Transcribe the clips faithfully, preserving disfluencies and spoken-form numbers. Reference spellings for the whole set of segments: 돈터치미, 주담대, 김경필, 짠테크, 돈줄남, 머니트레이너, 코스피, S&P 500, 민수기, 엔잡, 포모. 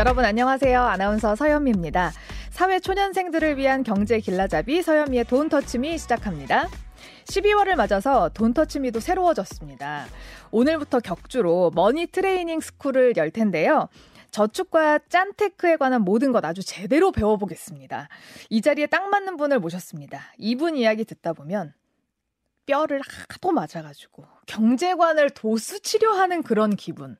여러분 안녕하세요. 아나운서 서현미입니다. 사회 초년생들을 위한 경제 길라잡이 서현미의 돈터치미 시작합니다. 십이월을 맞아서 돈터치미도 새로워졌습니다. 오늘부터 격주로 머니 트레이닝 스쿨을 열 텐데요. 저축과 짠테크에 관한 모든 것 아주 제대로 배워보겠습니다. 이 자리에 딱 맞는 분을 모셨습니다. 이분 이야기 듣다 보면 뼈를 하도 맞아가지고 경제관을 도수 치료하는 그런 기분.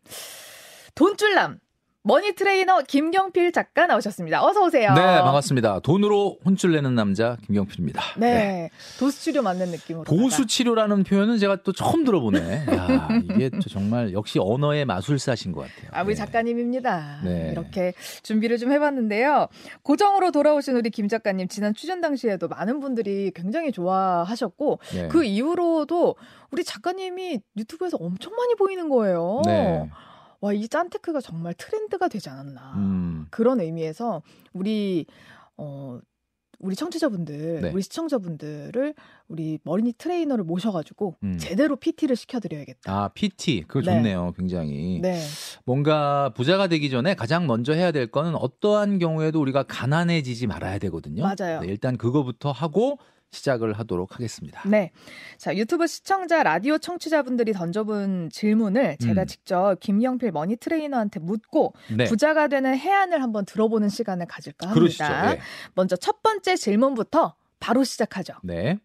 돈줄남! 머니트레이너 김경필 작가 나오셨습니다. 어서 오세요. 네, 반갑습니다. 돈으로 혼쭐 내는 남자 김경필입니다. 네, 네. 도수치료 맞는 느낌으로. 도수치료라는 표현은 제가 또 처음 들어보네. 야, 이게 정말 역시 언어의 마술사신 것 같아요. 아, 우리 네. 작가님입니다. 네. 이렇게 준비를 좀 해봤는데요. 고정으로 돌아오신 우리 김 작가님 지난 출연 당시에도 많은 분들이 굉장히 좋아하셨고 네. 그 이후로도 우리 작가님이 유튜브에서 엄청 많이 보이는 거예요. 네. 와, 이 짠테크가 정말 트렌드가 되지 않았나. 음. 그런 의미에서 우리 어, 우리 청취자분들, 네. 우리 시청자분들을 우리 머니 트레이너를 모셔가지고 음. 제대로 피티를 시켜드려야겠다. 아, 피티. 그거 네. 좋네요. 굉장히. 네. 뭔가 부자가 되기 전에 가장 먼저 해야 될 거는 어떠한 경우에도 우리가 가난해지지 말아야 되거든요. 맞아요. 네, 일단 그거부터 하고 시작을 하도록 하겠습니다. 네, 자 유튜브 시청자, 라디오 청취자분들이 던져본 질문을 제가 음. 직접 김경필 머니 트레이너한테 묻고 네. 부자가 되는 해안을 한번 들어보는 시간을 가질까 합니다. 그러시죠. 네. 먼저 첫 번째 질문부터 바로 시작하죠. 네.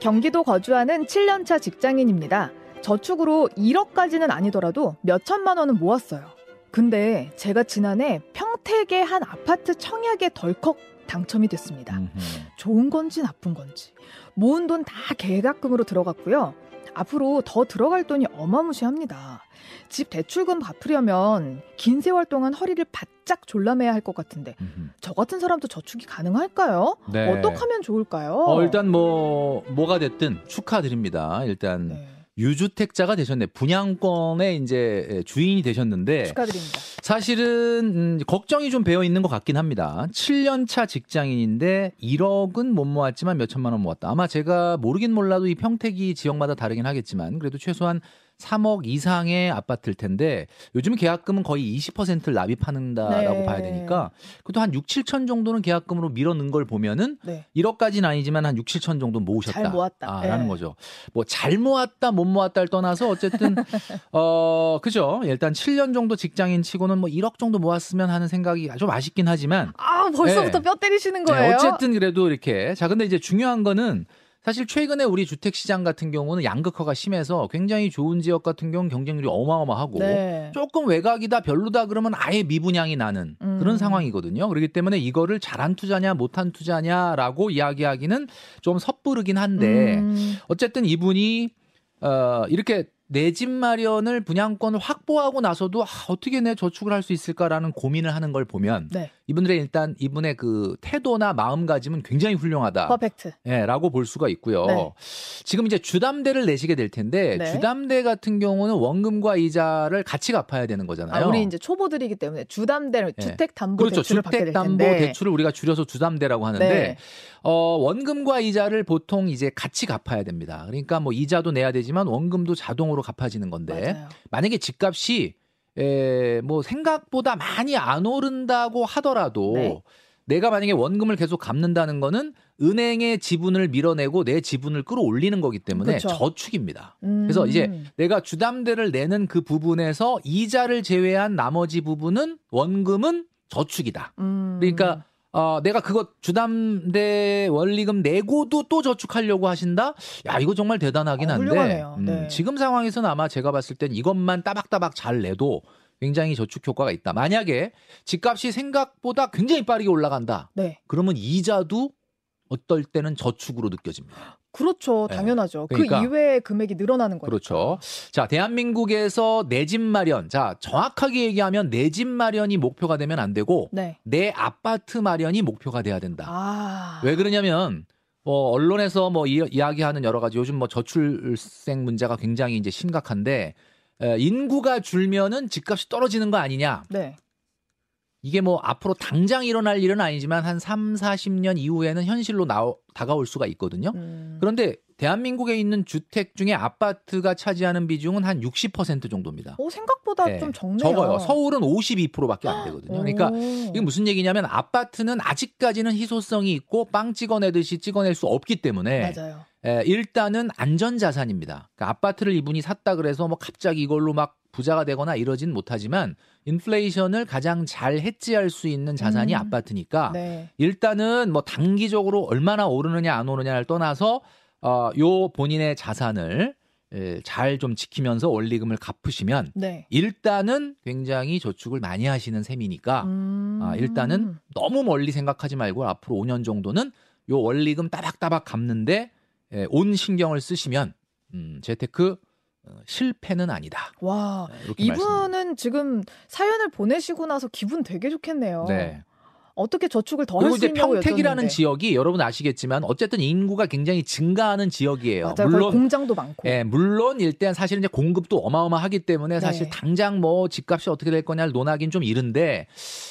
경기도 거주하는 칠 년차 직장인입니다. 저축으로 일억까지는 아니더라도 몇 천만 원은 모았어요. 근데 제가 지난해 평택의 한 아파트 청약에 덜컥 당첨이 됐습니다. 음흠. 좋은 건지 나쁜 건지 모은 돈 다 계약금으로 들어갔고요. 앞으로 더 들어갈 돈이 어마무시합니다. 집 대출금 갚으려면 긴 세월 동안 허리를 바짝 졸라매야 할 것 같은데 음흠. 저 같은 사람도 저축이 가능할까요? 네. 어떻게 하면 좋을까요? 어, 일단 뭐 뭐가 됐든 축하드립니다. 일단. 네. 유주택자가 되셨네. 분양권의 이제 주인이 되셨는데 축하드립니다. 사실은 음, 걱정이 좀 배어 있는 것 같긴 합니다. 칠 년차 직장인인데 일억은 못 모았지만 몇 천만 원 모았다. 아마 제가 모르긴 몰라도 이 평택이 지역마다 다르긴 하겠지만 그래도 최소한 삼억 이상의 아파트일 텐데 요즘 계약금은 거의 이십 퍼센트를 납입한다라고 네. 봐야 되니까 그것도 한 육, 칠천 정도는 계약금으로 밀어넣은 걸 보면은 네. 일억까지는 아니지만 한 육, 칠천 정도 모으셨다. 잘 모았다. 아, 네. 라는 거죠. 뭐 잘 모았다 못 모았다를 떠나서 어쨌든 어 그죠. 일단 칠 년 정도 직장인 치고는 뭐 일억 정도 모았으면 하는 생각이 좀 아쉽긴 하지만 아 벌써부터 네. 뼈 때리시는 거예요. 네, 어쨌든 그래도 이렇게 자 근데 이제 중요한 거는 사실 최근에 우리 주택시장 같은 경우는 양극화가 심해서 굉장히 좋은 지역 같은 경우는 경쟁률이 어마어마하고 네. 조금 외곽이다 별로다 그러면 아예 미분양이 나는 음. 그런 상황이거든요. 그렇기 때문에 이거를 잘한 투자냐 못한 투자냐라고 이야기하기는 좀 섣부르긴 한데 음. 어쨌든 이분이 어, 이렇게 내 집 마련을 분양권을 확보하고 나서도 아, 어떻게 내 저축을 할 수 있을까라는 고민을 하는 걸 보면 네. 이분들의 일단 이분의 그 태도나 마음가짐은 굉장히 훌륭하다. 퍼펙트. 예, 라고 볼 수가 있고요. 네. 지금 이제 주담대를 내시게 될 텐데 네. 주담대 같은 경우는 원금과 이자를 같이 갚아야 되는 거잖아요. 아, 우리 이제 초보들이기 때문에 주담대를 네. 주택담보대출을 그렇죠. 받게 될 텐데. 주택담보대출을 우리가 줄여서 주담대라고 하는데 네. 어, 원금과 이자를 보통 이제 같이 갚아야 됩니다. 그러니까 뭐 이자도 내야 되지만 원금도 자동으로 갚아지는 건데 맞아요. 만약에 집값이 에, 뭐 생각보다 많이 안 오른다고 하더라도 네. 내가 만약에 원금을 계속 갚는다는 거는 은행의 지분을 밀어내고 내 지분을 끌어올리는 거기 때문에 그렇죠. 저축입니다. 음. 그래서 이제 내가 주담대를 내는 그 부분에서 이자를 제외한 나머지 부분은 원금은 저축이다. 음. 그러니까 어, 내가 그거 주담대 원리금 내고도 또 저축하려고 하신다? 야, 이거 정말 대단하긴 한데 어, 음, 네. 지금 상황에서는 아마 제가 봤을 땐 이것만 따박따박 잘 내도 굉장히 저축 효과가 있다. 만약에 집값이 생각보다 굉장히 빠르게 올라간다. 네. 그러면 이자도 어떨 때는 저축으로 느껴집니다. 그렇죠. 당연하죠. 네. 그러니까, 그 이외의 금액이 늘어나는 거죠. 그렇죠. 자, 대한민국에서 내 집 마련. 자, 정확하게 얘기하면 내 집 마련이 목표가 되면 안 되고 네. 내 아파트 마련이 목표가 돼야 된다. 아... 왜 그러냐면 어, 언론에서 뭐 이, 이야기하는 여러 가지 요즘 뭐 저출생 문제가 굉장히 이제 심각한데 에, 인구가 줄면은 집값이 떨어지는 거 아니냐. 네. 이게 뭐 앞으로 당장 일어날 일은 아니지만 한 삼, 사십 년 이후에는 현실로 나오, 다가올 수가 있거든요. 음. 그런데 대한민국에 있는 주택 중에 아파트가 차지하는 비중은 한 육십 퍼센트 정도입니다. 오, 생각보다 네, 좀 적네요. 적어요. 서울은 오십이 퍼센트밖에 안 되거든요. 그러니까 이게 무슨 얘기냐면 아파트는 아직까지는 희소성이 있고 빵 찍어내듯이 찍어낼 수 없기 때문에 맞아요. 예, 일단은 안전자산입니다. 그러니까 아파트를 이분이 샀다 그래서 뭐 갑자기 이걸로 막 부자가 되거나 이러진 못하지만 인플레이션을 가장 잘 해지할 수 있는 자산이 음. 아파트니까 네. 일단은 뭐 단기적으로 얼마나 오르느냐 안 오르냐를 떠나서 어, 요 본인의 자산을 잘 좀 지키면서 원리금을 갚으시면 네. 일단은 굉장히 저축을 많이 하시는 셈이니까 음. 어, 일단은 너무 멀리 생각하지 말고 앞으로 오 년 정도는 요 원리금 따박따박 갚는데 예, 온 신경을 쓰시면 음, 재테크 실패는 아니다. 와, 이분은 말씀드려요. 지금 사연을 보내시고 나서 기분 되게 좋겠네요. 네. 어떻게 저축을 더 할 수 있냐고 여쭤는데. 평택이라는 지역이 여러분 아시겠지만 어쨌든 인구가 굉장히 증가하는 지역이에요. 맞아요. 물론 공장도 많고. 예, 물론 일단 사실 이제 공급도 어마어마하기 때문에 네. 사실 당장 뭐 집값이 어떻게 될 거냐를 논하긴 좀 이른데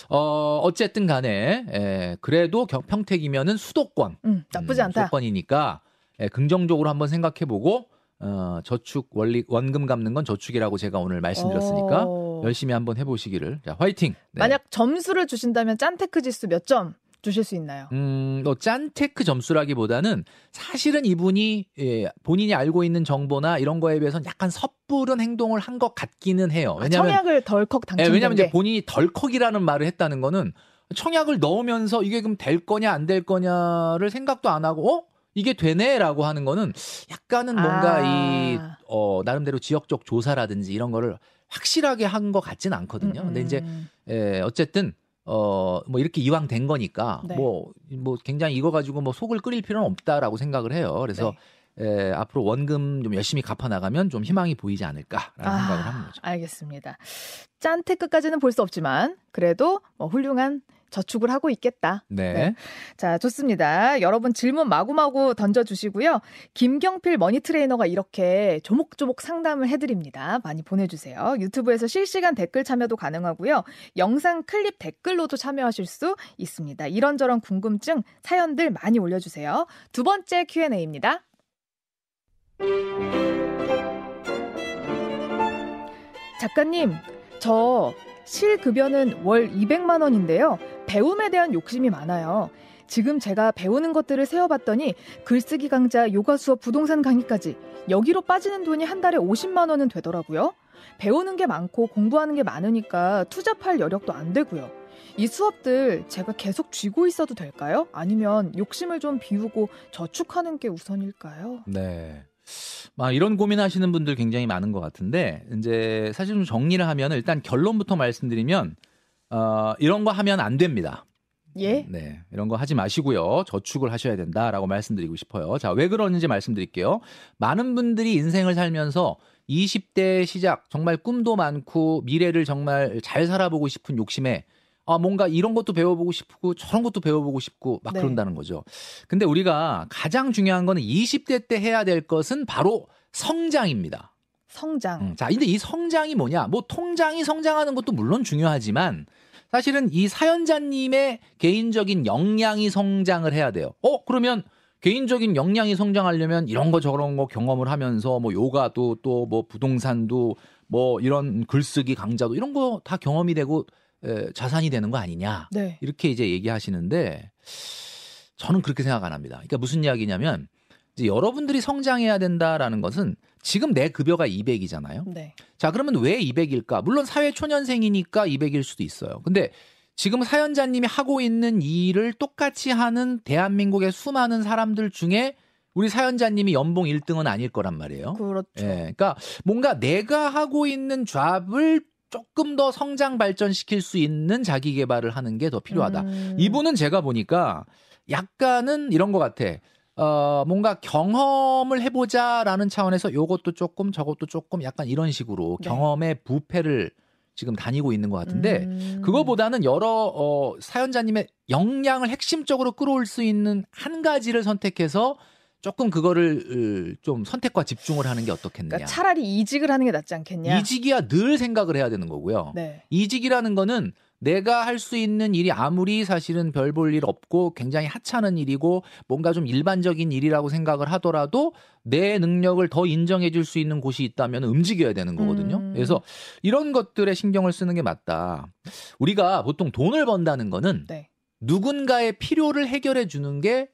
어, 어쨌든 간에 예, 그래도 평택이면은 수도권. 음, 나쁘지 음, 않다. 수도권이니까 예, 긍정적으로 한번 생각해보고. 어, 저축 원리 원금 갚는 건 저축이라고 제가 오늘 말씀드렸으니까 오. 열심히 한번 해보시기를. 자, 화이팅. 네. 만약 점수를 주신다면 짠테크 지수 몇 점 주실 수 있나요? 음, 또 짠테크 점수라기보다는 사실은 이분이 예, 본인이 알고 있는 정보나 이런 거에 비해서는 약간 섣부른 행동을 한 것 같기는 해요. 왜냐면 아, 청약을 덜컥 당첨된 예, 왜냐면 이제 본인이 덜컥이라는 말을 했다는 거는 청약을 넣으면서 이게 그럼 될 거냐 안 될 거냐를 생각도 안 하고 어? 이게 되네라고 하는 거는 약간은 뭔가 아. 이 어, 나름대로 지역적 조사라든지 이런 거를 확실하게 한 것 같진 않거든요. 음음. 근데 이제 에, 어쨌든 어, 뭐 이렇게 이왕 된 거니까 네. 뭐, 뭐 굉장히 이거 가지고 뭐 속을 끓일 필요는 없다라고 생각을 해요. 그래서 네. 에, 앞으로 원금 좀 열심히 갚아 나가면 좀 희망이 보이지 않을까라는 아, 생각을 하는 거죠. 알겠습니다. 짠테크까지는 볼 수 없지만 그래도 뭐 훌륭한 저축을 하고 있겠다. 네. 네. 자, 좋습니다. 여러분 질문 마구마구 던져주시고요. 김경필 머니트레이너가 이렇게 조목조목 상담을 해드립니다. 많이 보내주세요. 유튜브에서 실시간 댓글 참여도 가능하고요. 영상 클립 댓글로도 참여하실 수 있습니다. 이런저런 궁금증, 사연들 많이 올려주세요. 두 번째 큐 앤 에이입니다. 작가님, 저 실급여는 월 이백만 원인데요. 배움에 대한 욕심이 많아요. 지금 제가 배우는 것들을 세어봤더니 글쓰기 강좌, 요가 수업, 부동산 강의까지 여기로 빠지는 돈이 한 달에 오십만 원은 되더라고요. 배우는 게 많고 공부하는 게 많으니까 투잡할 여력도 안 되고요. 이 수업들 제가 계속 쥐고 있어도 될까요? 아니면 욕심을 좀 비우고 저축하는 게 우선일까요? 네. 막 이런 고민하시는 분들 굉장히 많은 것 같은데 이제 사실 좀 정리를 하면 일단 결론부터 말씀드리면 어, 이런 거 하면 안 됩니다. 예? 네, 이런 거 하지 마시고요. 저축을 하셔야 된다라고 말씀드리고 싶어요. 자, 왜 그러는지 말씀드릴게요. 많은 분들이 인생을 살면서 이십 대 시작 정말 꿈도 많고 미래를 정말 잘 살아보고 싶은 욕심에 아, 뭔가 이런 것도 배워보고 싶고 저런 것도 배워보고 싶고 막 네. 그런다는 거죠. 근데 우리가 가장 중요한 거는 이십 대 때 해야 될 것은 바로 성장입니다. 성장. 음, 자, 근데 이 성장이 뭐냐? 뭐 통장이 성장하는 것도 물론 중요하지만 사실은 이 사연자님의 개인적인 역량이 성장을 해야 돼요. 어, 그러면 개인적인 역량이 성장하려면 이런 거 저런 거 경험을 하면서 뭐 요가도 또 뭐 부동산도 뭐 이런 글쓰기 강좌도 이런 거 다 경험이 되고 에, 자산이 되는 거 아니냐 네. 이렇게 이제 얘기하시는데 저는 그렇게 생각 안 합니다. 그러니까 무슨 이야기냐면 이제 여러분들이 성장해야 된다라는 것은 지금 내 급여가 이백이잖아요. 네. 자, 그러면 왜 이백일까? 물론 사회 초년생이니까 이백일 수도 있어요. 근데 지금 사연자님이 하고 있는 일을 똑같이 하는 대한민국의 수많은 사람들 중에 우리 사연자님이 연봉 일 등은 아닐 거란 말이에요. 그렇죠. 예, 그러니까 뭔가 내가 하고 있는 잡을 조금 더 성장 발전시킬 수 있는 자기 개발을 하는 게 더 필요하다. 음. 이분은 제가 보니까 약간은 이런 것 같아. 어, 뭔가 경험을 해보자라는 차원에서 요것도 조금 저것도 조금 약간 이런 식으로 네. 경험의 부패를 지금 다니고 있는 것 같은데 음. 그거보다는 여러 어, 사연자님의 역량을 핵심적으로 끌어올 수 있는 한 가지를 선택해서 조금 그거를 좀 선택과 집중을 하는 게 어떻겠느냐. 그러니까 차라리 이직을 하는 게 낫지 않겠냐. 이직이야 늘 생각을 해야 되는 거고요. 네. 이직이라는 거는 내가 할 수 있는 일이 아무리 사실은 별 볼 일 없고 굉장히 하찮은 일이고 뭔가 좀 일반적인 일이라고 생각을 하더라도 내 능력을 더 인정해 줄 수 있는 곳이 있다면 움직여야 되는 거거든요. 음. 그래서 이런 것들에 신경을 쓰는 게 맞다. 우리가 보통 돈을 번다는 거는 네. 누군가의 필요를 해결해 주는 게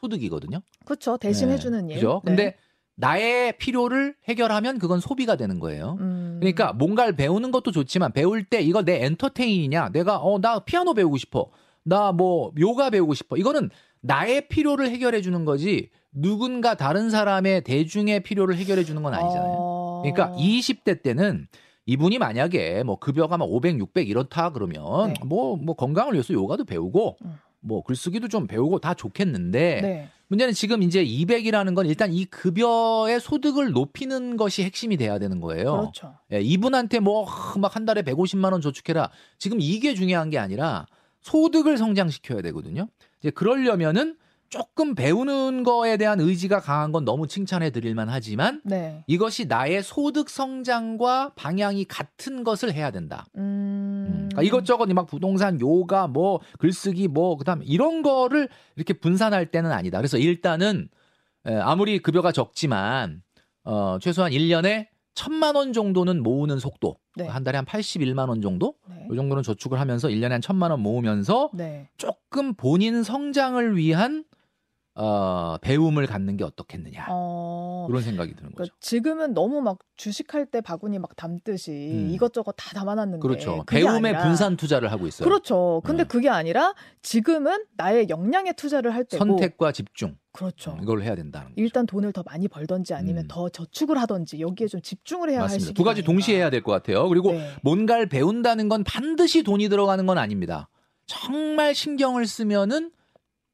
소득이거든요. 그렇죠. 대신 네. 해주는 일. 그렇죠. 네. 근데 나의 필요를 해결하면 그건 소비가 되는 거예요. 음. 그러니까 뭔가를 배우는 것도 좋지만 배울 때 이거 내 엔터테인이냐, 내가 어, 나 피아노 배우고 싶어, 나 뭐 요가 배우고 싶어, 이거는 나의 필요를 해결해 주는 거지 누군가 다른 사람의 대중의 필요를 해결해 주는 건 아니잖아요. 어... 그러니까 이십 대 때는 이분이 만약에 뭐 급여가 막 오백, 육백 이렇다 그러면 뭐뭐 네. 뭐 건강을 위해서 요가도 배우고 음. 뭐 글쓰기도 좀 배우고 다 좋겠는데 네. 문제는 지금 이제 이백이라는 건 일단 이 급여의 소득을 높이는 것이 핵심이 돼야 되는 거예요. 그렇죠. 예, 이분한테 뭐 막 한 달에 백오십만 원 저축해라. 지금 이게 중요한 게 아니라 소득을 성장시켜야 되거든요. 이제 그러려면은 조금 배우는 거에 대한 의지가 강한 건 너무 칭찬해 드릴만 하지만 네. 이것이 나의 소득 성장과 방향이 같은 것을 해야 된다. 음... 음. 그러니까 이것저것 막 부동산, 요가, 뭐 글쓰기, 뭐 그다음 이런 거를 이렇게 분산할 때는 아니다. 그래서 일단은 아무리 급여가 적지만 어, 최소한 일 년에 천만 원 정도는 모으는 속도. 네. 한 달에 한 팔십일만 원 정도? 네. 이 정도는 저축을 하면서 일 년에 한 천만 원 모으면서 네. 조금 본인 성장을 위한 어, 배움을 갖는 게 어떻겠느냐. 어... 이런 생각이 드는 거죠. 그러니까 지금은 너무 막 주식할 때 바구니 막 담듯이 음. 이것저것 다 담아놨는데. 그렇죠. 배움의 아니라... 분산 투자를 하고 있어요. 그렇죠. 근데 음. 그게 아니라 지금은 나의 역량에 투자를 할 때고. 선택과 집중. 그렇죠. 이걸 해야 된다는 거죠. 일단 돈을 더 많이 벌든지 아니면 음. 더 저축을 하든지 여기에 좀 집중을 해야 할 시기가 두 가지 아닌가. 동시에 해야 될 것 같아요. 그리고 네. 뭔가를 배운다는 건 반드시 돈이 들어가는 건 아닙니다. 정말 신경을 쓰면은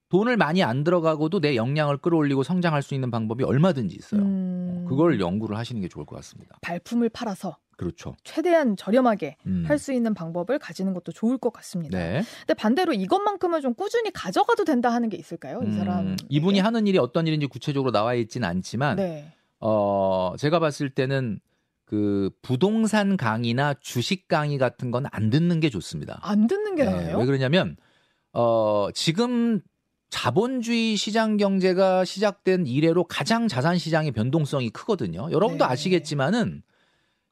돈을 많이 안 들어가고도 내 역량을 끌어올리고 성장할 수 있는 방법이 얼마든지 있어요. 음... 그걸 연구를 하시는 게 좋을 것 같습니다. 발품을 팔아서 그렇죠. 최대한 저렴하게 음. 할 수 있는 방법을 가지는 것도 좋을 것 같습니다. 네. 근데 반대로 이것만큼은 좀 꾸준히 가져가도 된다 하는 게 있을까요? 음... 이 사람 이분이 하는 일이 어떤 일인지 구체적으로 나와 있진 않지만 네. 어, 제가 봤을 때는 그 부동산 강의나 주식 강의 같은 건 안 듣는 게 좋습니다. 안 듣는 게 네. 나아요? 왜 그러냐면 어, 지금 자본주의 시장 경제가 시작된 이래로 가장 자산 시장의 변동성이 크거든요. 여러분도 네. 아시겠지만은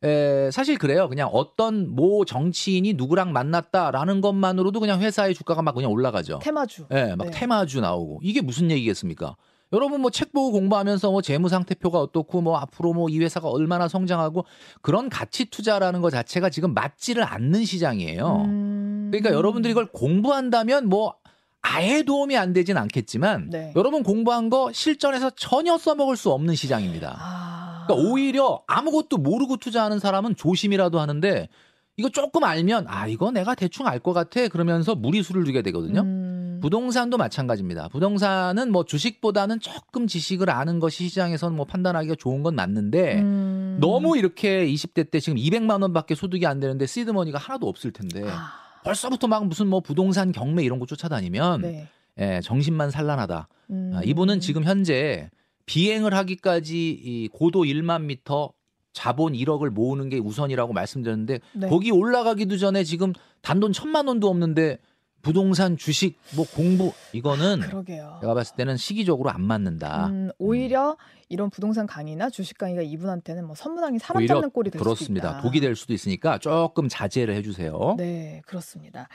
에, 사실 그래요. 그냥 어떤 모 정치인이 누구랑 만났다라는 것만으로도 그냥 회사의 주가가 막 그냥 올라가죠. 테마주. 예, 막 네. 테마주 나오고 이게 무슨 얘기겠습니까? 여러분 뭐 책 보고 공부하면서 뭐 재무 상태표가 어떻고 뭐 앞으로 뭐 이 회사가 얼마나 성장하고 그런 가치 투자라는 것 자체가 지금 맞지를 않는 시장이에요. 음... 그러니까 여러분들이 이걸 공부한다면 뭐 아예 도움이 안 되진 않겠지만 네. 여러분 공부한 거 실전에서 전혀 써먹을 수 없는 시장입니다. 아... 그러니까 오히려 아무것도 모르고 투자하는 사람은 조심이라도 하는데 이거 조금 알면 아 이거 내가 대충 알 것 같아 그러면서 무리수를 두게 되거든요. 음... 부동산도 마찬가지입니다. 부동산은 뭐 주식보다는 조금 지식을 아는 것이 시장에서는 뭐 판단하기가 좋은 건 맞는데 음... 너무 이렇게 이십 대 때 지금 이백만 원밖에 소득이 안 되는데 시드머니가 하나도 없을 텐데 아... 벌써부터 막 무슨 뭐 부동산 경매 이런 거 쫓아다니면 네. 예, 정신만 산란하다. 음. 아, 이분은 지금 현재 비행을 하기까지 이 고도 일만 미터 자본 일억을 모으는 게 우선이라고 말씀드렸는데 네. 거기 올라가기도 전에 지금 단돈 천만 원도 없는데 부동산, 주식, 뭐 공부 이거는 그러게요. 제가 봤을 때는 시기적으로 안 맞는다. 음, 오히려 음. 이런 부동산 강의나 주식 강의가 이분한테는 뭐 선문왕이 사람 잡는 꼴이 될 수도 있다. 독이 될 수도 있으니까 조금 자제를 해주세요. 네, 그렇습니다.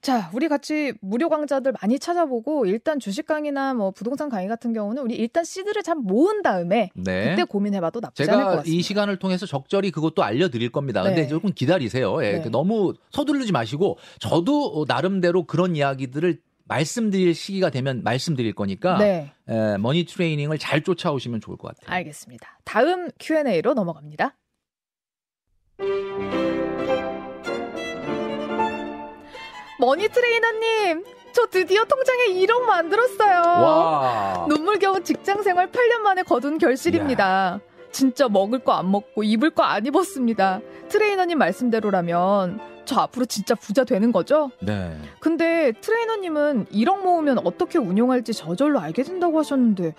자, 우리 같이 무료 강좌들 많이 찾아보고 일단 주식 강의나 뭐 부동산 강의 같은 경우는 우리 일단 씨드를 잘 모은 다음에 네. 그때 고민해봐도 나쁘지 않을 것 같습니다. 제가 이 시간을 통해서 적절히 그것도 알려드릴 겁니다. 네. 근데 조금 기다리세요. 예, 네. 너무 서두르지 마시고 저도 나름대로 그런 이야기들을 말씀드릴 시기가 되면 말씀드릴 거니까 네. 에, 머니 트레이닝을 잘 쫓아오시면 좋을 것 같아요. 알겠습니다. 다음 큐 앤 에이로 넘어갑니다. 머니트레이너님, 저 드디어 통장에 일억 만들었어요. 와. 눈물겨운 직장생활 팔 년 만에 거둔 결실입니다. 예. 진짜 먹을 거 안 먹고 입을 거 안 입었습니다. 트레이너님 말씀대로라면 저 앞으로 진짜 부자 되는 거죠? 네. 근데 트레이너님은 일억 모으면 어떻게 운용할지 저절로 알게 된다고 하셨는데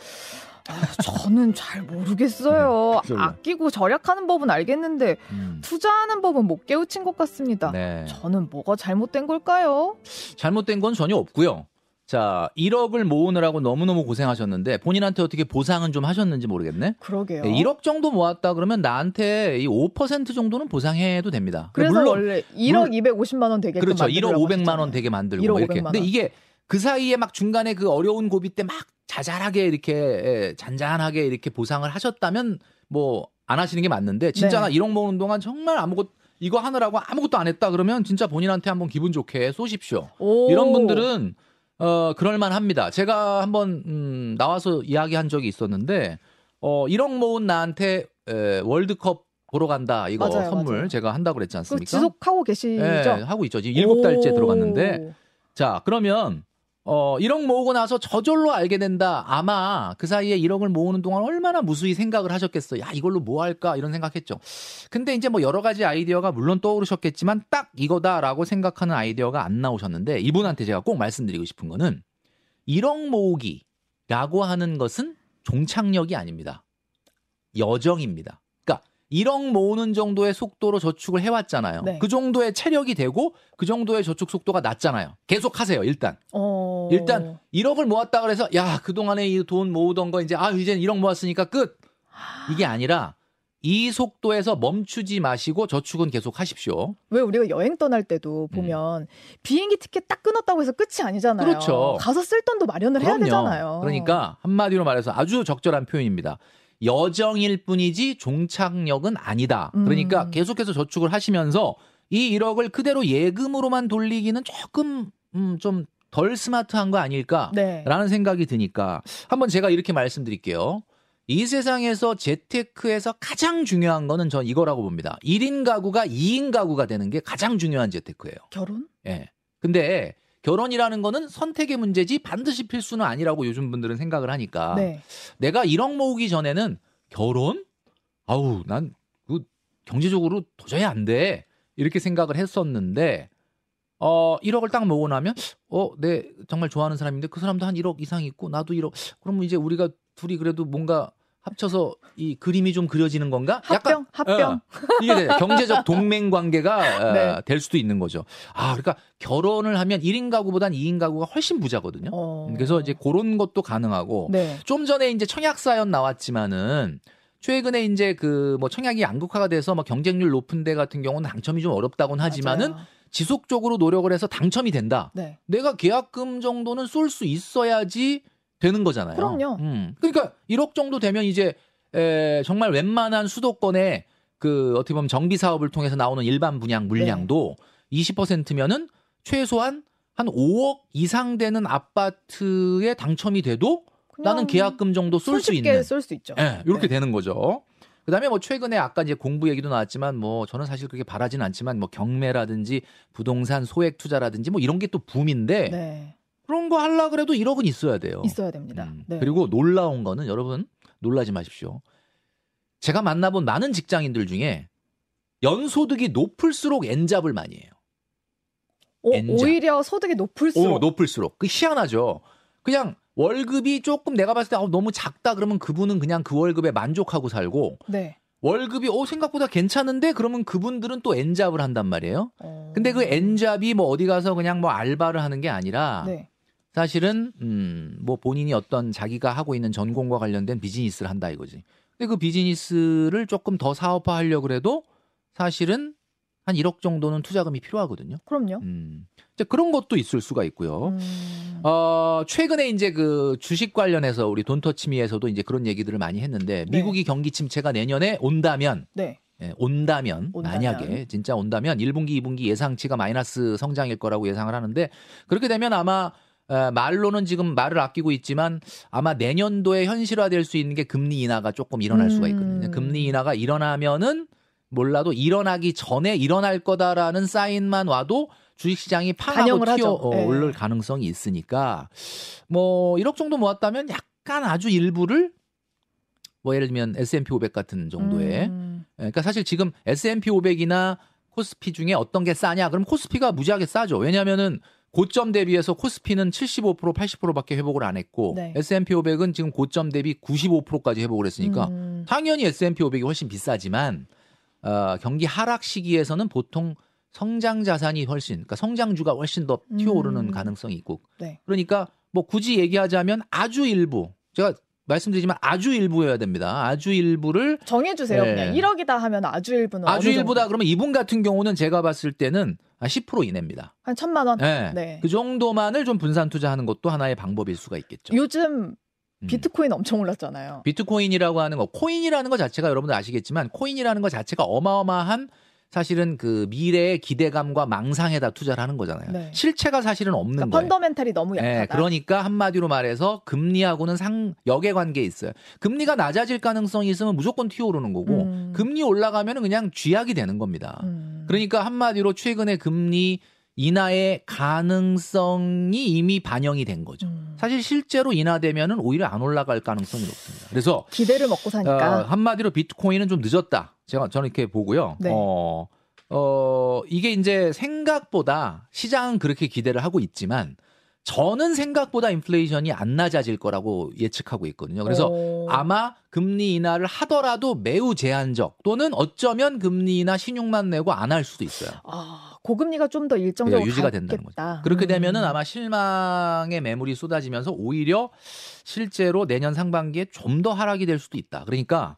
저는 잘 모르겠어요. 네, 아끼고 절약하는 법은 알겠는데 음. 투자하는 법은 못 깨우친 것 같습니다. 네. 저는 뭐가 잘못된 걸까요? 잘못된 건 전혀 없고요. 자, 일억을 모으느라고 너무너무 고생하셨는데 본인한테 어떻게 보상은 좀 하셨는지 모르겠네. 그러게요. 네, 일억 정도 모았다 그러면 나한테 이 오 퍼센트 정도는 보상해도 됩니다. 그래서 물론, 원래 일억 물론, 이백오십만 원 되게끔 그렇죠. 만들라고 일억 오백만 원 되게 만들고 일억 뭐 이렇게. 근데 이게 그 사이에 막 중간에 그 어려운 고비 때 막 자잘하게 이렇게 잔잔하게 이렇게 보상을 하셨다면 뭐 안 하시는 게 맞는데 진짜 네. 나 일억 모으는 동안 정말 아무것도 이거 하느라고 아무것도 안 했다 그러면 진짜 본인한테 한번 기분 좋게 쏘십시오. 오. 이런 분들은 어, 그럴만 합니다. 제가 한번, 음, 나와서 이야기한 적이 있었는데, 어, 일억 모은 나한테, 에, 월드컵 보러 간다. 이거 맞아요, 선물 맞아요. 제가 한다고 그랬지 않습니까? 지속하고 계시죠? 네, 하고 있죠. 지금 일곱 달째 들어갔는데. 자, 그러면, 어, 일억 모으고 나서 저절로 알게 된다. 아마 그 사이에 일억을 모으는 동안 얼마나 무수히 생각을 하셨겠어요. 야, 이걸로 뭐 할까? 이런 생각했죠. 근데 이제 뭐 여러 가지 아이디어가 물론 떠오르셨겠지만 딱 이거다라고 생각하는 아이디어가 안 나오셨는데 이분한테 제가 꼭 말씀드리고 싶은 거는 일억 모으기라고 하는 것은 종착역이 아닙니다. 여정입니다. 그러니까 일억 모으는 정도의 속도로 저축을 해왔잖아요. 네. 그 정도의 체력이 되고 그 정도의 저축 속도가 낮잖아요. 계속 하세요. 일단. 어... 일단 일억을 모았다 그래서 야, 그동안에 이 돈 모으던 거 이제 아, 이제는 일억 모았으니까 끝. 이게 아니라 이 속도에서 멈추지 마시고 저축은 계속 하십시오. 왜 우리가 여행 떠날 때도 보면 음. 비행기 티켓 딱 끊었다고 해서 끝이 아니잖아요. 그렇죠. 가서 쓸 돈도 마련을 그럼요. 해야 되잖아요. 그러니까 한마디로 말해서 아주 적절한 표현입니다. 여정일 뿐이지 종착역은 아니다. 그러니까 음. 계속해서 저축을 하시면서 이 일억을 그대로 예금으로만 돌리기는 조금 음, 좀 덜 스마트한 거 아닐까라는 네. 생각이 드니까 한번 제가 이렇게 말씀드릴게요. 이 세상에서 재테크에서 가장 중요한 거는 전 이거라고 봅니다. 일 인 가구가 이 인 가구가 되는 게 가장 중요한 재테크예요. 결혼? 예. 네. 근데 결혼이라는 거는 선택의 문제지 반드시 필수는 아니라고 요즘 분들은 생각을 하니까 네. 내가 일억 모으기 전에는 결혼? 아우 난 그 경제적으로 도저히 안 돼 이렇게 생각을 했었는데 어, 일억을 딱 모으고 나면 어, 내 정말 좋아하는 사람인데 그 사람도 한 일억 이상 있고 나도 일억 그럼 이제 우리가 둘이 그래도 뭔가 합쳐서 이 그림이 좀 그려지는 건가? 약간, 합병, 합병. 예, 이게 네, 경제적 동맹 관계가 네. 어, 될 수도 있는 거죠. 아, 그러니까 결혼을 하면 일 인 가구보단 이 인 가구가 훨씬 부자거든요. 어... 그래서 이제 그런 것도 가능하고 네. 좀 전에 이제 청약 사연 나왔지만은 최근에 이제 그 뭐 청약이 양극화가 돼서 막 경쟁률 높은 데 같은 경우는 당첨이 좀 어렵다고는 하지만은 맞아요. 지속적으로 노력을 해서 당첨이 된다. 네. 내가 계약금 정도는 쏠 수 있어야지. 되는 거잖아요. 그럼요. 음. 그러니까 일억 정도 되면 이제 에, 정말 웬만한 수도권의 그 어떻게 보면 정비 사업을 통해서 나오는 일반 분양 물량도 네. 이십 퍼센트면은 최소한 한 오억 이상 되는 아파트에 당첨이 돼도 나는 계약금 정도 쏠 수 있는. 쏠 수 있죠. 예, 이렇게 네. 되는 거죠. 그다음에 뭐 최근에 아까 이제 공부 얘기도 나왔지만 뭐 저는 사실 그렇게 바라진 않지만 뭐 경매라든지 부동산 소액 투자라든지 뭐 이런 게 또 붐인데. 네. 그런 거 하려고 그래도 일억은 있어야 돼요. 있어야 됩니다. 음. 네. 그리고 놀라운 거는 여러분 놀라지 마십시오. 제가 만나본 많은 직장인들 중에 연소득이 높을수록 엔잡을 많이 해요. 오, 엔잡. 오히려 소득이 높을수록. 오, 높을수록. 그 희한하죠. 그냥 월급이 조금 내가 봤을 때 어, 너무 작다 그러면 그분은 그냥 그 월급에 만족하고 살고 네. 월급이 어, 생각보다 괜찮은데 그러면 그분들은 또 엔잡을 한단 말이에요. 어... 근데 그 엔잡이 뭐 어디 가서 그냥 뭐 알바를 하는 게 아니라 네. 사실은 음, 뭐 본인이 어떤 자기가 하고 있는 전공과 관련된 비즈니스를 한다 이거지. 근데 그 비즈니스를 조금 더 사업화하려고 해도 사실은 한 일억 정도는 투자금이 필요하거든요. 그럼요. 음, 이제 그런 것도 있을 수가 있고요. 음... 어, 최근에 이제 그 주식 관련해서 우리 돈터치미에서도 이제 그런 얘기들을 많이 했는데 네. 미국이 경기 침체가 내년에 온다면 네. 예, 온다면, 온다면 만약에 진짜 온다면 일 분기, 이 분기 예상치가 마이너스 성장일 거라고 예상을 하는데 그렇게 되면 아마 에, 말로는 지금 말을 아끼고 있지만 아마 내년도에 현실화될 수 있는 게 금리 인하가 조금 일어날 음... 수가 있거든요. 금리 인하가 일어나면은 몰라도 일어나기 전에 일어날 거다라는 사인만 와도 주식시장이 팡하고 튀어 올릴 가능성이 있으니까 뭐 일억 정도 모았다면 약간 아주 일부를 뭐 예를 들면 에스 앤 피 오백 같은 정도의 음. 그러니까 사실 지금 에스 앤 피 오백이나 코스피 중에 어떤 게 싸냐? 그럼 코스피가 무지하게 싸죠. 왜냐하면은 고점 대비해서 코스피는 칠십오 퍼센트 팔십 퍼센트밖에 회복을 안 했고 네. 에스 앤 피 오백은 지금 고점 대비 구십오 퍼센트까지 회복을 했으니까 음. 당연히 에스 앤 피 오백이 훨씬 비싸지만 어, 경기 하락 시기에서는 보통 성장 자산이 훨씬 그러니까 성장주가 훨씬 더 튀어오르는 음. 가능성이 있고 네. 그러니까 뭐 굳이 얘기하자면 아주 일부 제가 말씀드리지만 아주 일부여야 됩니다. 아주 일부를 정해주세요. 네. 그냥 일억이다 하면 아주 일부는 아주 일부다 그러면 이분 같은 경우는 제가 봤을 때는 한 십 퍼센트 이내입니다. 한 천만 원? 네. 네. 그 정도만을 좀 분산 투자하는 것도 하나의 방법일 수가 있겠죠. 요즘 비트코인 음. 엄청 올랐잖아요. 비트코인이라고 하는 거, 코인이라는 거 자체가 여러분들 아시겠지만 코인이라는 거 자체가 어마어마한 사실은 그 미래의 기대감과 망상에다 투자를 하는 거잖아요. 네. 실체가 사실은 없는 그러니까 거예요. 펀더멘탈이 너무 약하다. 네, 그러니까 한마디로 말해서 금리하고는 상 역의 관계에 있어요. 금리가 낮아질 가능성이 있으면 무조건 튀어오르는 거고 음. 금리 올라가면 그냥 쥐약이 되는 겁니다. 음. 그러니까 한마디로 최근에 금리 인하의 가능성이 이미 반영이 된 거죠. 음. 사실 실제로 인하되면 오히려 안 올라갈 가능성이 높습니다. 그래서 기대를 먹고 사니까. 어, 한마디로 비트코인은 좀 늦었다. 제가 저는 이렇게 보고요. 네. 어, 어, 이게 이제 생각보다 시장은 그렇게 기대를 하고 있지만 저는 생각보다 인플레이션이 안 낮아질 거라고 예측하고 있거든요. 그래서 오. 아마 금리 인하를 하더라도 매우 제한적 또는 어쩌면 금리 인하 신용만 내고 안 할 수도 있어요. 아, 고금리가 좀 더 일정적으로 유지가 된다는 거죠. 그렇게 되면은 아마 실망의 매물이 쏟아지면서 오히려 실제로 내년 상반기에 좀 더 하락이 될 수도 있다. 그러니까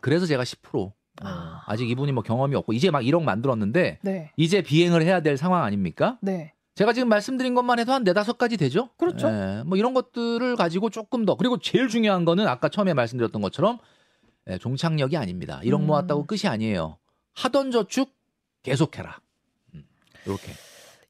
그래서 제가 십 퍼센트. 아. 아직 이분이 뭐 경험이 없고 이제 막 일억 만들었는데 네. 이제 비행을 해야 될 상황 아닙니까? 네. 제가 지금 말씀드린 것만 해도 한 네다섯 가지 되죠? 그렇죠. 예, 뭐 이런 것들을 가지고 조금 더. 그리고 제일 중요한 거는 아까 처음에 말씀드렸던 것처럼 예, 종착역이 아닙니다. 일억 음. 모았다고 끝이 아니에요. 하던 저축 계속해라. 음, 이렇게.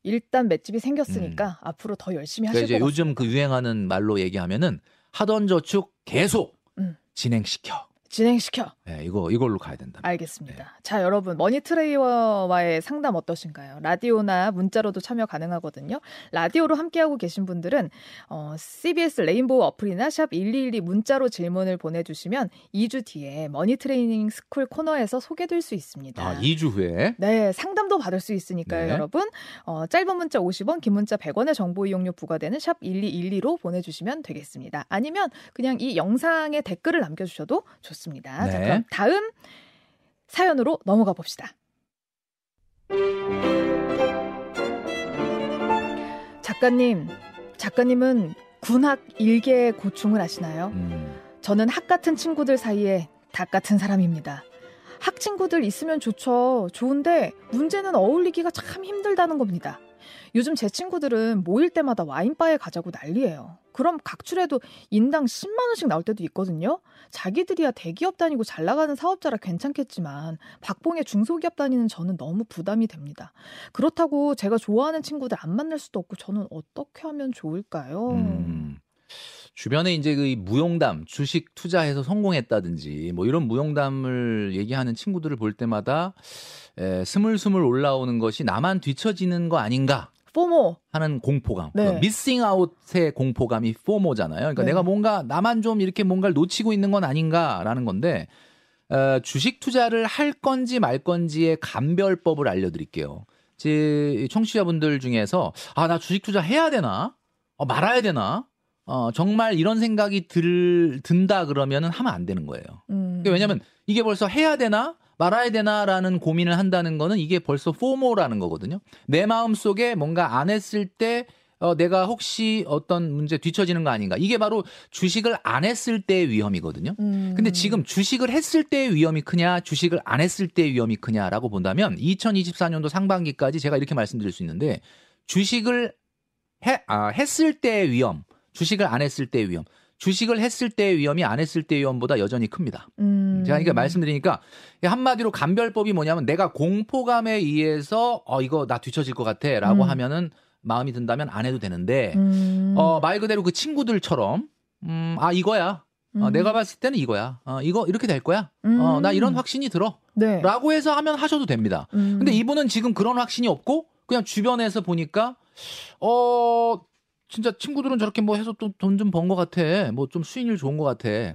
일단 맷집이 생겼으니까 음. 앞으로 더 열심히 하실 것 같습니다. 요즘 그 유행하는 말로 얘기하면은 하던 저축 계속 음. 진행시켜. 진행시켜. 네, 이거, 이걸로 가야 된다. 알겠습니다. 네. 자, 여러분, 머니트레이너와의 상담 어떠신가요? 라디오나 문자로도 참여 가능하거든요. 라디오로 함께하고 계신 분들은 어, 씨비에스 레인보우 어플이나 샵 일이일이 문자로 질문을 보내주시면 이 주 뒤에 머니트레이닝 스쿨 코너에서 소개될 수 있습니다. 아, 이 주 후에? 네, 상담도 받을 수 있으니까요, 네. 여러분. 어, 짧은 문자 오십 원, 긴 문자 백 원의 정보 이용료 부과되는 샵 일이일이로 보내주시면 되겠습니다. 아니면 그냥 이 영상에 댓글을 남겨주셔도 좋습니다. 좋습니다. 네. 자, 그럼 다음 사연으로 넘어가 봅시다. 작가님, 작가님은 군학 일개의 고충을 아시나요? 음. 저는 학 같은 친구들 사이에 닭 같은 사람입니다. 학 친구들 있으면 좋죠. 좋은데 문제는 어울리기가 참 힘들다는 겁니다. 요즘 제 친구들은 모일 때마다 와인바에 가자고 난리예요. 그럼 각출해도 인당 십만 원씩 나올 때도 있거든요. 자기들이야 대기업 다니고 잘 나가는 사업자라 괜찮겠지만 박봉의 중소기업 다니는 저는 너무 부담이 됩니다. 그렇다고 제가 좋아하는 친구들 안 만날 수도 없고 저는 어떻게 하면 좋을까요? 음, 주변에 이제 그 무용담, 주식 투자해서 성공했다든지 뭐 이런 무용담을 얘기하는 친구들을 볼 때마다 에, 스물스물 올라오는 것이 나만 뒤처지는 거 아닌가? 포모 하는 공포감. 네. 그러니까 미싱 아웃의 공포감이 포모잖아요. 그러니까 네. 내가 뭔가 나만 좀 이렇게 뭔가를 놓치고 있는 건 아닌가라는 건데 어, 주식 투자를 할 건지 말 건지의 감별법을 알려드릴게요. 제 청취자분들 중에서 아, 나 주식 투자 해야 되나? 어, 말아야 되나? 어, 정말 이런 생각이 들, 든다 그러면은 하면 안 되는 거예요. 음. 그러니까 왜냐하면 이게 벌써 해야 되나? 말아야 되나라는 고민을 한다는 거는 이게 벌써 포모라는 거거든요. 내 마음속에 뭔가 안 했을 때 어, 내가 혹시 어떤 문제 뒤처지는 거 아닌가. 이게 바로 주식을 안 했을 때의 위험이거든요. 음. 근데 지금 주식을 했을 때의 위험이 크냐 주식을 안 했을 때의 위험이 크냐라고 본다면 이천이십사 년도 상반기까지 제가 이렇게 말씀드릴 수 있는데 주식을 해, 아, 했을 때의 위험, 주식을 안 했을 때의 위험. 주식을 했을 때의 위험이 안 했을 때의 위험보다 여전히 큽니다. 음. 제가 그러니까 말씀드리니까 한마디로 감별법이 뭐냐면 내가 공포감에 의해서 어, 이거 나 뒤처질 것 같아 라고 음. 하면은 마음이 든다면 안 해도 되는데 음. 어, 말 그대로 그 친구들처럼 음, 아 이거야. 음. 어, 내가 봤을 때는 이거야. 어, 이거 이렇게 될 거야. 음. 어, 나 이런 확신이 들어. 네. 라고 해서 하면 하셔도 됩니다. 음. 근데 이분은 지금 그런 확신이 없고 그냥 주변에서 보니까 어... 진짜 친구들은 저렇게 뭐 해서 또 돈 좀 번 것 같아. 뭐 좀 수익률 좋은 것 같아.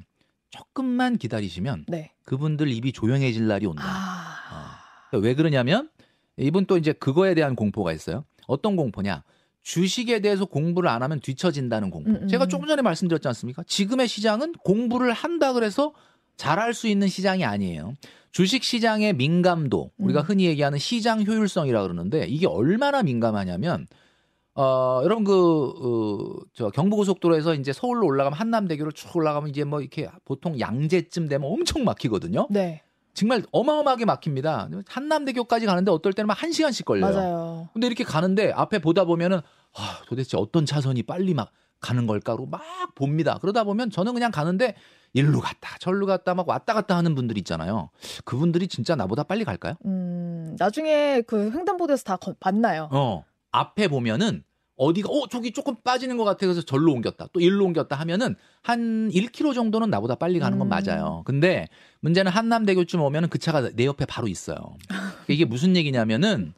조금만 기다리시면 네. 그분들 입이 조용해질 날이 온다. 아... 어. 왜 그러냐면 이분 또 이제 그거에 대한 공포가 있어요. 어떤 공포냐. 주식에 대해서 공부를 안 하면 뒤처진다는 공부. 음, 음. 제가 조금 전에 말씀드렸지 않습니까? 지금의 시장은 공부를 한다 그래서 잘할 수 있는 시장이 아니에요. 주식 시장의 민감도, 우리가 흔히 얘기하는 시장 효율성이라 그러는데 이게 얼마나 민감하냐면 어, 여러분 그 어, 저 경부고속도로에서 이제 서울로 올라가면 한남대교로 쭉 올라가면 이제 뭐 이렇게 보통 양재쯤 되면 엄청 막히거든요. 네. 정말 어마어마하게 막힙니다. 한남대교까지 가는데 어떨 때는 막 한 시간씩 걸려요. 맞아요. 근데 이렇게 가는데 앞에 보다 보면은 아, 도대체 어떤 차선이 빨리 막 가는 걸까로 막 봅니다. 그러다 보면 저는 그냥 가는데 일로 갔다 절로 갔다 막 왔다 갔다 하는 분들 있잖아요. 그분들이 진짜 나보다 빨리 갈까요? 음, 나중에 그 횡단보도에서 다 거, 봤나요? 어, 앞에 보면은 어디가 어 저기 조금 빠지는 것 같아 그래서 절로 옮겼다 또 일로 옮겼다 하면은 한 일 킬로미터 정도는 나보다 빨리 가는 건 맞아요. 근데 문제는 한남대교쯤 오면은 그 차가 내 옆에 바로 있어요. 이게 무슨 얘기냐면은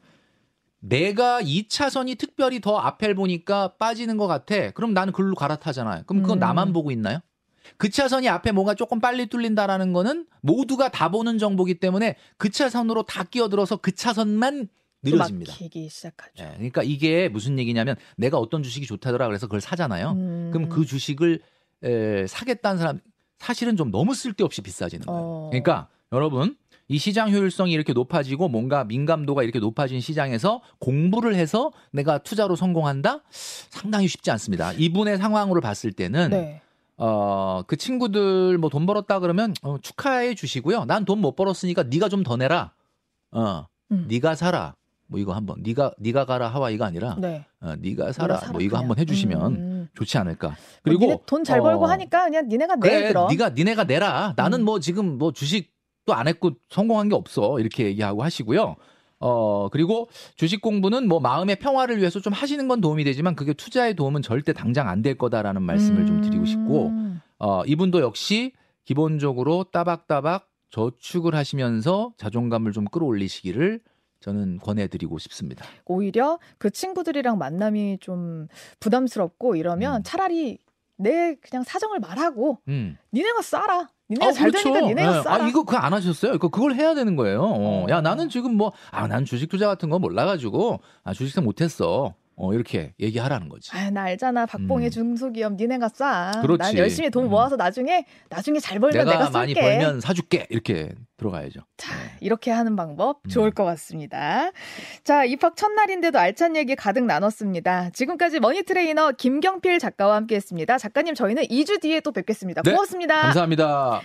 내가 이 차선이 특별히 더 앞을 보니까 빠지는 것 같아. 그럼 나는 글로 갈아타잖아요. 그럼 그건 음. 나만 보고 있나요? 그 차선이 앞에 뭔가 조금 빨리 뚫린다라는 거는 모두가 다 보는 정보기 때문에 그 차선으로 다 끼어들어서 그 차선만 느려집니다. 막히기 시작하죠. 네, 그러니까 이게 무슨 얘기냐면 내가 어떤 주식이 좋다더라 그래서 그걸 사잖아요. 음. 그럼 그 주식을 에, 사겠다는 사람 사실은 좀 너무 쓸데없이 비싸지는 거예요. 어. 그러니까 여러분 이 시장 효율성이 이렇게 높아지고 뭔가 민감도가 이렇게 높아진 시장에서 공부를 해서 내가 투자로 성공한다? 상당히 쉽지 않습니다. 이분의 상황으로 봤을 때는 네. 어, 그 친구들 뭐 돈 벌었다 그러면 어, 축하해 주시고요. 난 돈 못 벌었으니까 네가 좀 더 내라. 어, 음. 네가 사라. 뭐 이거 한번 네가 네가 가라 하와이가 아니라 네. 어, 네가 사라. 사라 뭐 이거 그냥. 한번 해주시면 음. 좋지 않을까. 그리고 뭐 돈 잘 벌고 어, 하니까 그냥 니네가 내 그래, 그럼. 네가 니네가 내라. 나는 음. 뭐 지금 뭐 주식 또 안 했고 성공한 게 없어 이렇게 얘기하고 하시고요. 어 그리고 주식 공부는 뭐 마음의 평화를 위해서 좀 하시는 건 도움이 되지만 그게 투자에 도움은 절대 당장 안 될 거다라는 말씀을 음... 좀 드리고 싶고 어 이분도 역시 기본적으로 따박따박 저축을 하시면서 자존감을 좀 끌어올리시기를 저는 권해드리고 싶습니다. 오히려 그 친구들이랑 만남이 좀 부담스럽고 이러면 음. 차라리 내 그냥 사정을 말하고 음. 니네가 싸라. 니네가 아, 잘 그렇죠. 되니까 니네가 싸라. 네. 아, 이거 그거 안 하셨어요? 그거 그걸 해야 되는 거예요. 어. 야, 나는 지금 뭐, 아, 난 주식 투자 같은 거 몰라가지고, 아, 주식사 못했어. 어, 이렇게 얘기하라는 거지. 아, 나 알잖아. 박봉의 음. 중소기업 니네가 싸. 그렇지. 난 열심히 돈 모아서 나중에, 나중에 잘 벌면 내가, 내가 많이 쏠게. 벌면 사줄게. 이렇게 들어가야죠. 자, 이렇게 하는 방법 좋을 음. 것 같습니다. 자, 입학 첫날인데도 알찬 얘기 가득 나눴습니다. 지금까지 머니트레이너 김경필 작가와 함께했습니다. 작가님, 저희는 이 주 뒤에 또 뵙겠습니다. 고맙습니다. 네, 감사합니다.